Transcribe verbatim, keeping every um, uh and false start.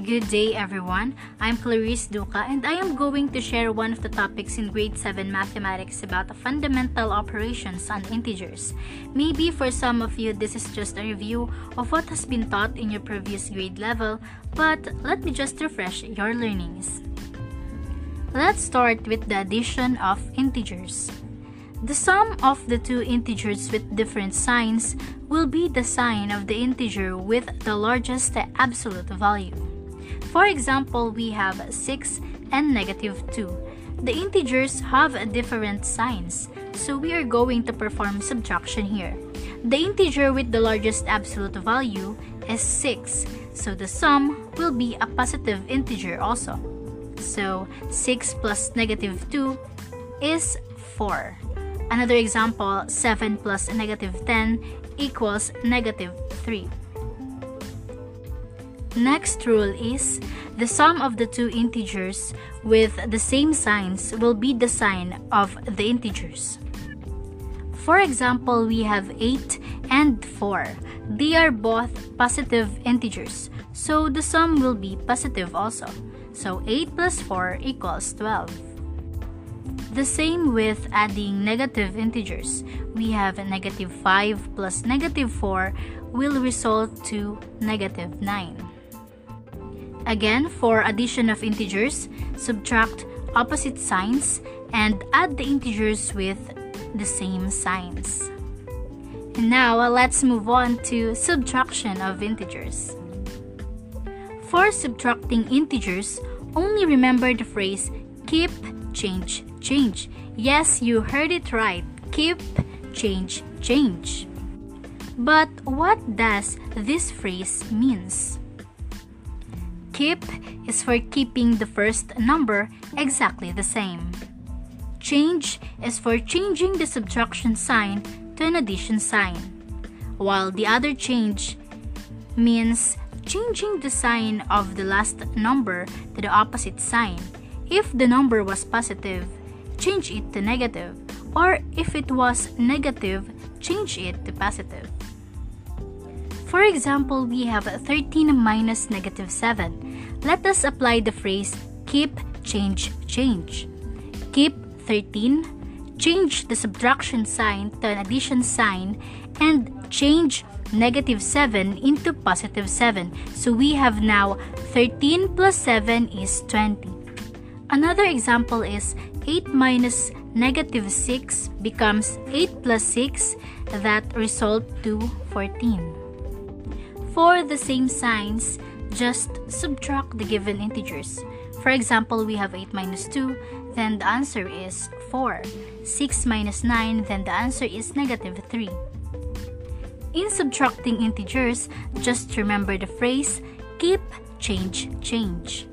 Good day everyone, I'm Clarice Duca and I am going to share one of the topics in grade seven mathematics about the fundamental operations on integers. Maybe for some of you this is just a review of what has been taught in your previous grade level, but let me just refresh your learnings. Let's start with the addition of integers. The sum of the two integers with different signs will be the sign of the integer with the largest absolute value. For example, we have six and negative two. The integers have different signs, so we are going to perform subtraction here. The integer with the largest absolute value is six, so the sum will be a positive integer also. So six plus negative two is four. Another example, seven plus negative ten equals negative three. Next rule is, the sum of the two integers with the same signs will be the sign of the integers. For example, we have eight and four. They are both positive integers, so the sum will be positive also. So eight plus four equals twelve. The same with adding negative integers. We have negative five plus negative four will result to negative nine. Again, for addition of integers, subtract opposite signs and add the integers with the same signs. And now, let's move on to subtraction of integers. For subtracting integers, only remember the phrase keep, change, change. Yes, you heard it right. Keep, change, change. But what does this phrase means? Keep is for keeping the first number exactly the same. Change is for changing the subtraction sign to an addition sign, while the other change means changing the sign of the last number to the opposite sign. If the number was positive, change it to negative, or if it was negative, change it to positive. For example, we have thirteen minus negative seven. Let us apply the phrase keep, change, change. Keep thirteen, change the subtraction sign to an addition sign, and change negative seven into positive seven. So we have now thirteen plus seven is twenty. Another example is eight minus negative six becomes eight plus six, that result to fourteen. For the same signs, just subtract the given integers. For example, we have eight minus two, then the answer is four. six minus nine, then the answer is negative three. In subtracting integers, just remember the phrase keep, change, change.